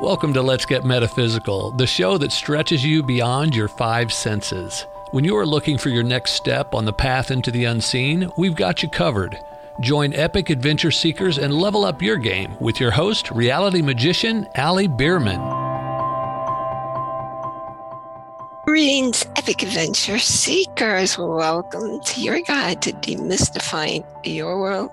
Welcome to Let's Get Metaphysical, the show that stretches you beyond your five senses. When you are looking for your next step on the path into the unseen, we've got you covered. Join epic adventure seekers and level up your game with your host, reality magician, Allie Bierman. Greetings, epic adventure seekers. Welcome to your guide to demystifying your world.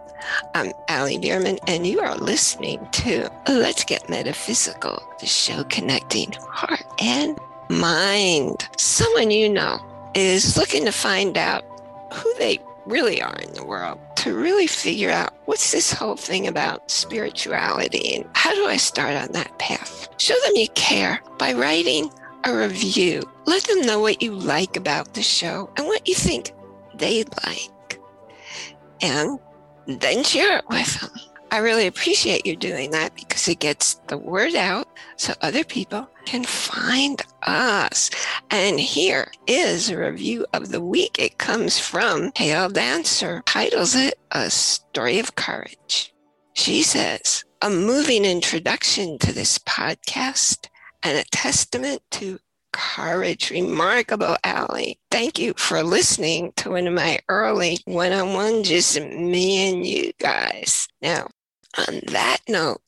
I'm Allie Bierman, and you are listening to Let's Get Metaphysical, the show connecting heart and mind. Someone you know is looking to find out who they really are in the world, to really figure out what's this whole thing about spirituality and how do I start on that path. Show them you care by writing a review. Let them know what you like about the show and what you think they'd like, and then share it with them. I really appreciate you doing that because it gets the word out so other people can find us. And here is a review of the week. It comes from Hale Dancer, titles it A Story of Courage. She says, a moving introduction to this podcast and a testament to courage. Remarkable, Allie. Thank you for listening to one of my early one-on-one, just me and you guys. Now, on that note,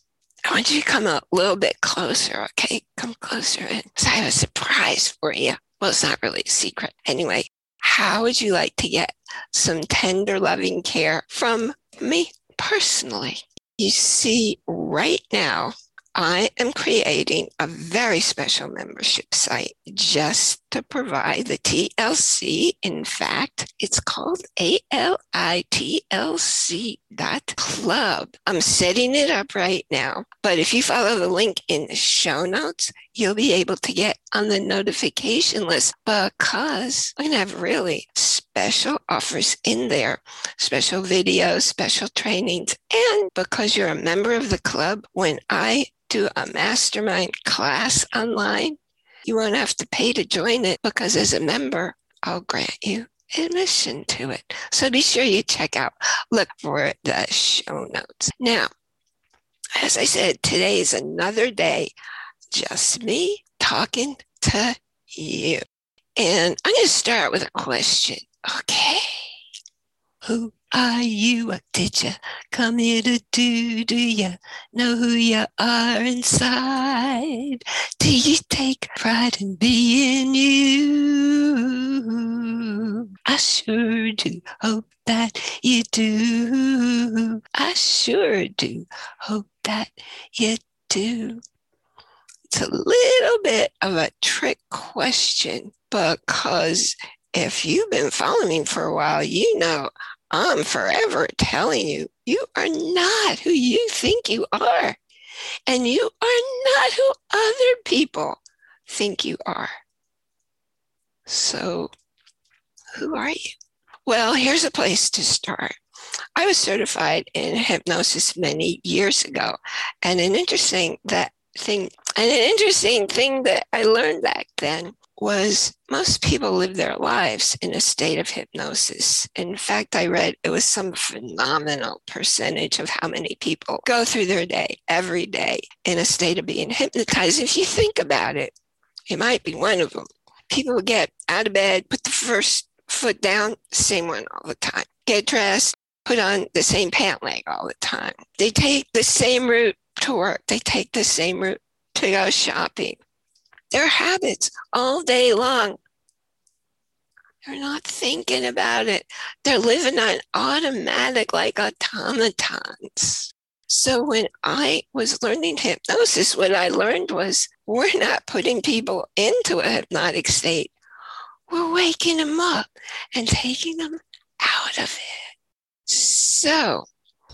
I want you to come a little bit closer, okay? Come closer in, because I have a surprise for you. Well, it's not really a secret. Anyway, how would you like to get some tender, loving care from me personally? You see, right now, I am creating a very special membership site just to provide the TLC. In fact, it's called ALITLC.club. I'm setting it up right now, but if you follow the link in the show notes, you'll be able to get on the notification list because we're going to have really special offers in there, special videos, special trainings, and because you're a member of the club, when I do a mastermind class online, you won't have to pay to join it because as a member, I'll grant you admission to it. So be sure you check out. Look for the show notes. Now, as I said, today is another day, just me talking to you. And I'm going to start with a question. Okay. Who are you? What did you come here to do? Do you know who you are inside? Do you take pride in being you? I sure do hope that you do. I sure do hope that you do. It's a little bit of a trick question because if you've been following me for a while, you know I'm forever telling you, you are not who you think you are. And you are not who other people think you are. So, who are you? Well, here's a place to start. I was certified in hypnosis many years ago. And an interesting thing that I learned back then was most people live their lives in a state of hypnosis. In fact, I read it was some phenomenal percentage of how many people go through their day, every day, in a state of being hypnotized. If you think about it, you might be one of them. People get out of bed, put the first foot down, same one all the time. Get dressed, put on the same pant leg all the time. They take the same route to work. They take the same route to go shopping. Their habits all day long. They're not thinking about it. They're living on automatic, like automatons. So when I was learning hypnosis, what I learned was we're not putting people into a hypnotic state. We're waking them up and taking them out of it. So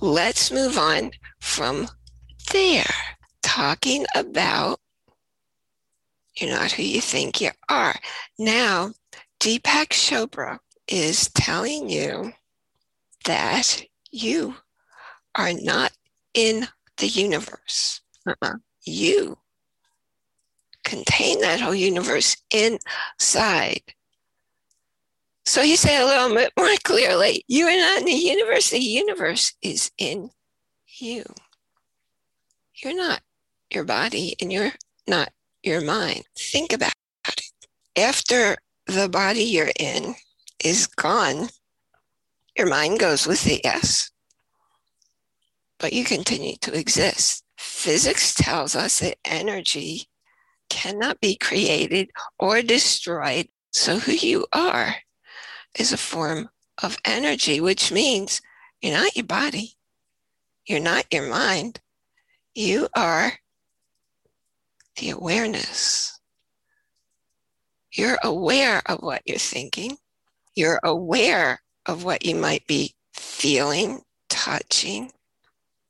let's move on from there, talking about you're not who you think you are. Now, Deepak Chopra is telling you that you are not in the universe. You contain that whole universe inside. So he said a little bit more clearly, you are not in the universe. The universe is in you. You're not your body and you're not your mind. Think about it. After the body you're in is gone, your mind goes with the S, but you continue to exist. Physics tells us that energy cannot be created or destroyed. So who you are is a form of energy, which means you're not your body. You're not your mind. You are the awareness. You're aware of what you're thinking. You're aware of what you might be feeling, touching,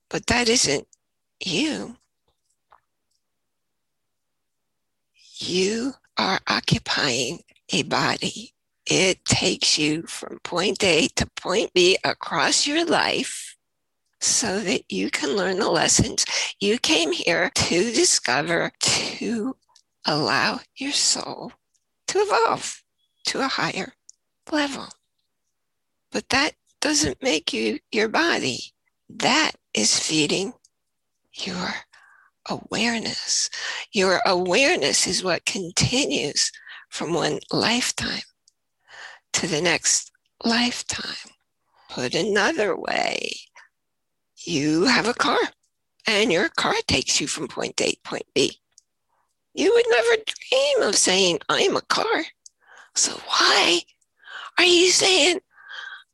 but that isn't you. You are occupying a body. It takes you from point A to point B across your life so that you can learn the lessons you came here to discover, to allow your soul to evolve to a higher level. But that doesn't make you your body. That is feeding your awareness. Your awareness is what continues from one lifetime to the next lifetime. Put another way, you have a car and your car takes you from point A to point B. You would never dream of saying, I'm a car. So why are you saying,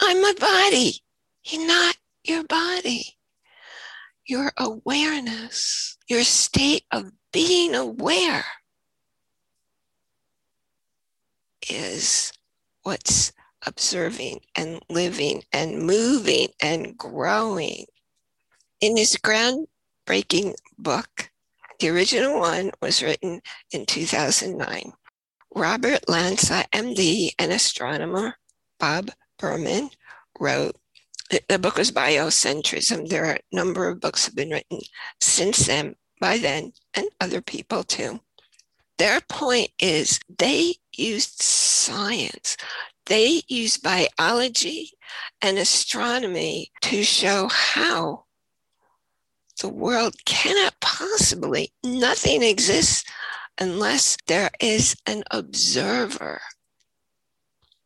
I'm a body? You're not your body. Your awareness, your state of being aware is what's observing and living and moving and growing. In this groundbreaking book, the original one was written in 2009. Robert Lanza, MD, and astronomer Bob Berman wrote, the book was Biocentrism. There are a number of books have been written since then, by then, and other people too. Their point is they used science. They used biology and astronomy to show how the world cannot possibly, nothing exists unless there is an observer.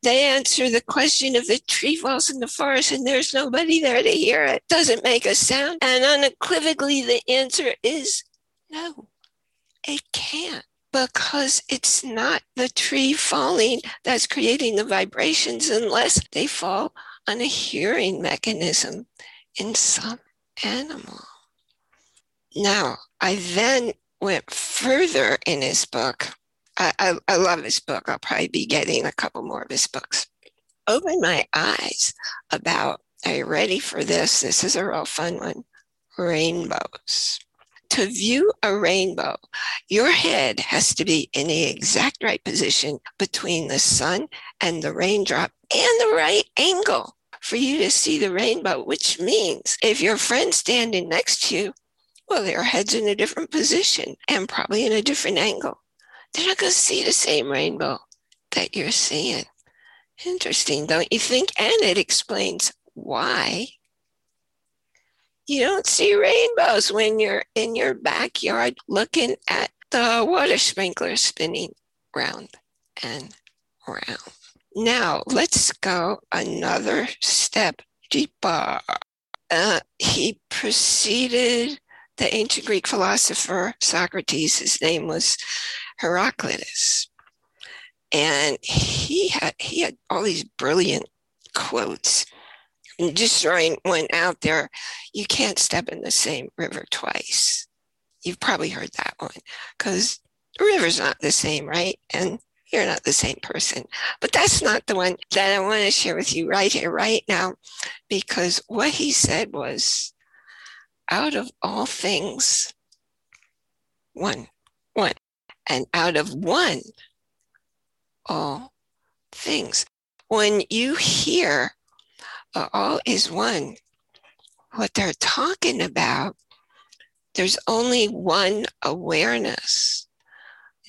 They answer the question of the tree falls in the forest and there's nobody there to hear it. Doesn't make a sound. And unequivocally, the answer is no, it can't, because it's not the tree falling that's creating the vibrations unless they fall on a hearing mechanism in some animal. Now, I then went further in his book. I love his book. I'll probably be getting a couple more of his books. Opened my eyes about, are you ready for this? This is a real fun one. Rainbows. To view a rainbow, your head has to be in the exact right position between the sun and the raindrop and the right angle for you to see the rainbow, which means if your friend's standing next to you, well, their head's in a different position and probably in a different angle. They're not going to see the same rainbow that you're seeing. Interesting, don't you think? And it explains why you don't see rainbows when you're in your backyard looking at the water sprinkler spinning round and round. Now, let's go another step deeper. He proceeded the ancient Greek philosopher Socrates. His name was Heraclitus, and he had all these brilliant quotes. I'm just throwing one out there. You can't step in the same river twice. You've probably heard that one because the river's not the same, right? And you're not the same person. But that's not the one that I want to share with you right here, right now, because what he said was, out of all things, one. And out of one, all things. When you hear all is one, what they're talking about, there's only one awareness,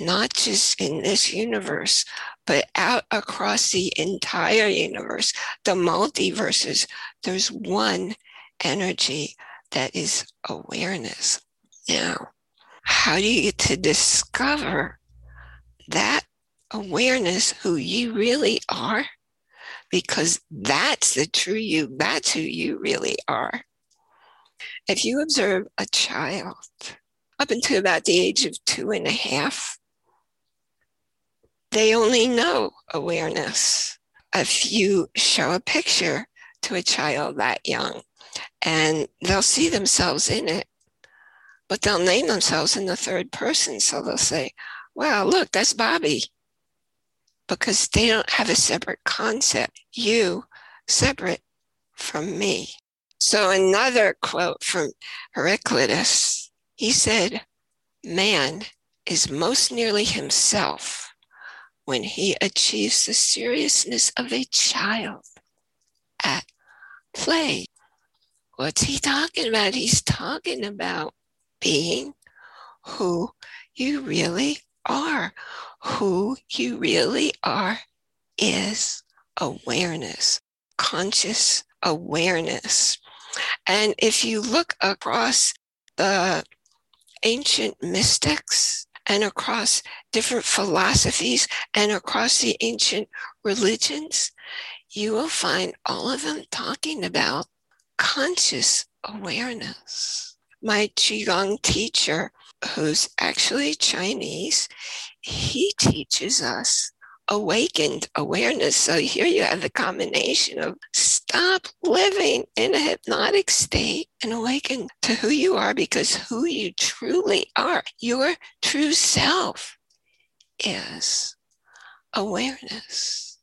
not just in this universe, but out across the entire universe, the multiverses. There's one energy that is awareness. Now, how do you get to discover that awareness, who you really are? Because that's the true you. That's who you really are. If you observe a child up until about the age of 2.5, they only know awareness. If you show a picture to a child that young, and they'll see themselves in it, but they'll name themselves in the third person. So they'll say, wow, look, that's Bobby. Because they don't have a separate concept, you separate from me. So another quote from Heraclitus, he said, man is most nearly himself when he achieves the seriousness of a child at play. What's he talking about? He's talking about being who you really are. Who you really are is awareness, conscious awareness. And if you look across the ancient mystics and across different philosophies and across the ancient religions, you will find all of them talking about conscious awareness. My Qigong teacher, who's actually Chinese, he teaches us awakened awareness. So here you have the combination of stop living in a hypnotic state and awaken to who you are, because who you truly are, your true self, is awareness.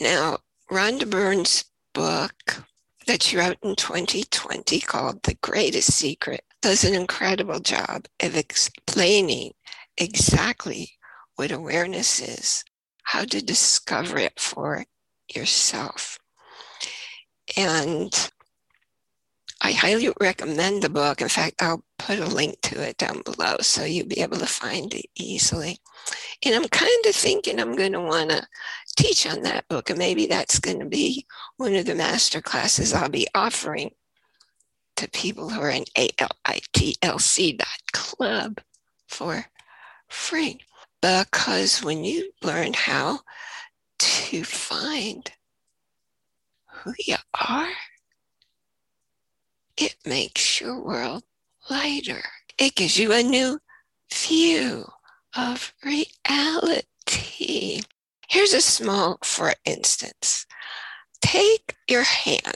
Now, Rhonda Byrne's book that she wrote in 2020 called The Greatest Secret does an incredible job of explaining exactly what awareness is, how to discover it for yourself. And I highly recommend the book. In fact, I'll put a link to it down below so you'll be able to find it easily. And I'm kind of thinking I'm going to want to teach on that book, and maybe that's going to be one of the master classes I'll be offering to people who are in ALITLC.club for free. Because when you learn how to find who you are, it makes your world lighter. It gives you a new view of reality. Here's a small, for instance. Take your hand,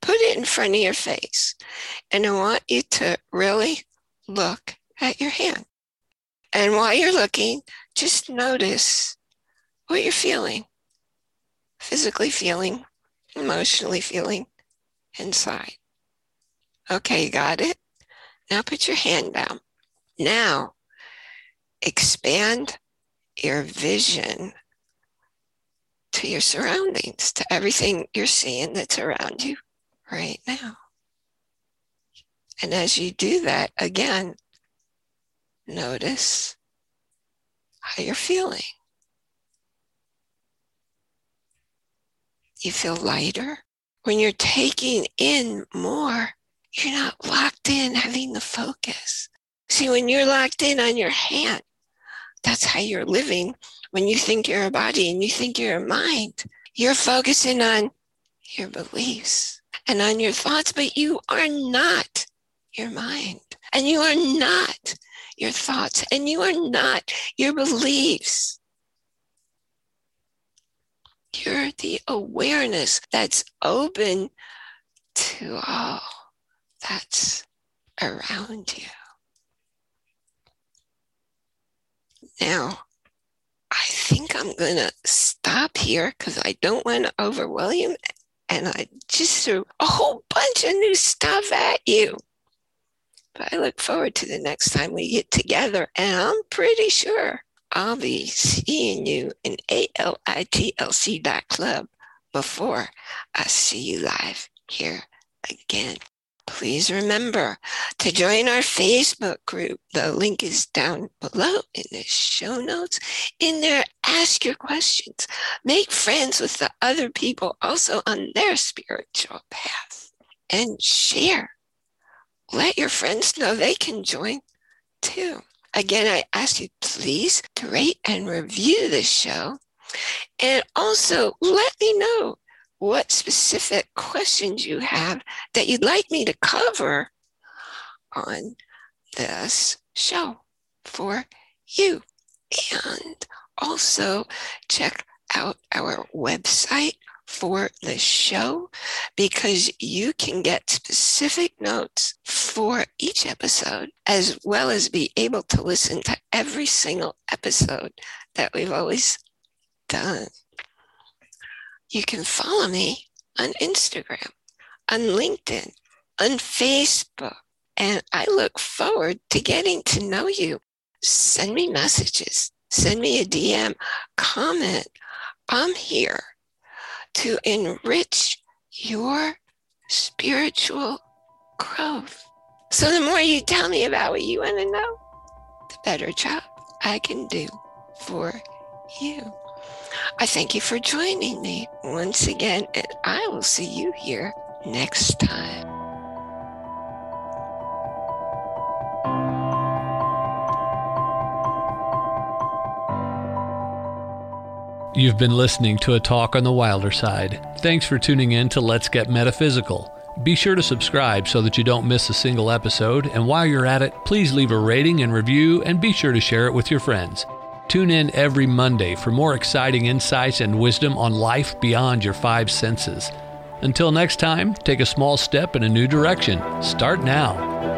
put it in front of your face, and I want you to really look at your hand. And while you're looking, just notice what you're feeling, physically feeling, emotionally feeling inside. Okay, you got it? Now put your hand down. Now expand your vision to your surroundings, to everything you're seeing that's around you right now. And as you do that, again, notice how you're feeling. You feel lighter. When you're taking in more, you're not locked in having the focus. See, when you're locked in on your hand, that's how you're living. When you think you're a body and you think you're a mind, you're focusing on your beliefs and on your thoughts, but you are not your mind, and you are not your thoughts, and you are not your beliefs. You're the awareness that's open to all that's around you. Now, I think I'm going to stop here because I don't want to overwhelm, and I just threw a whole bunch of new stuff at you. But I look forward to the next time we get together, and I'm pretty sure I'll be seeing you in ALITLC.club before I see you live here again. Please remember to join our Facebook group. The link is down below in the show notes. In there, ask your questions. Make friends with the other people also on their spiritual path, and share let your friends know they can join too. Again, I ask you please to rate and review this show. And also let me know what specific questions you have that you'd like me to cover on this show for you. And also check out our website for the show, because you can get specific notes for each episode, as well as be able to listen to every single episode that we've always done. You can follow me on Instagram, on LinkedIn, on Facebook, and I look forward to getting to know you. Send me messages, send me a DM, comment. I'm here to enrich your spiritual growth. So the more you tell me about what you want to know, the better job I can do for you. I thank you for joining me once again, and I will see you here next time. You've been listening to A Talk on the Wilder Side. Thanks for tuning in to Let's Get Metaphysical. Be sure to subscribe so that you don't miss a single episode, and while you're at it, please leave a rating and review, and be sure to share it with your friends. Tune in every Monday for more exciting insights and wisdom on life beyond your five senses. Until next time, take a small step in a new direction. Start now.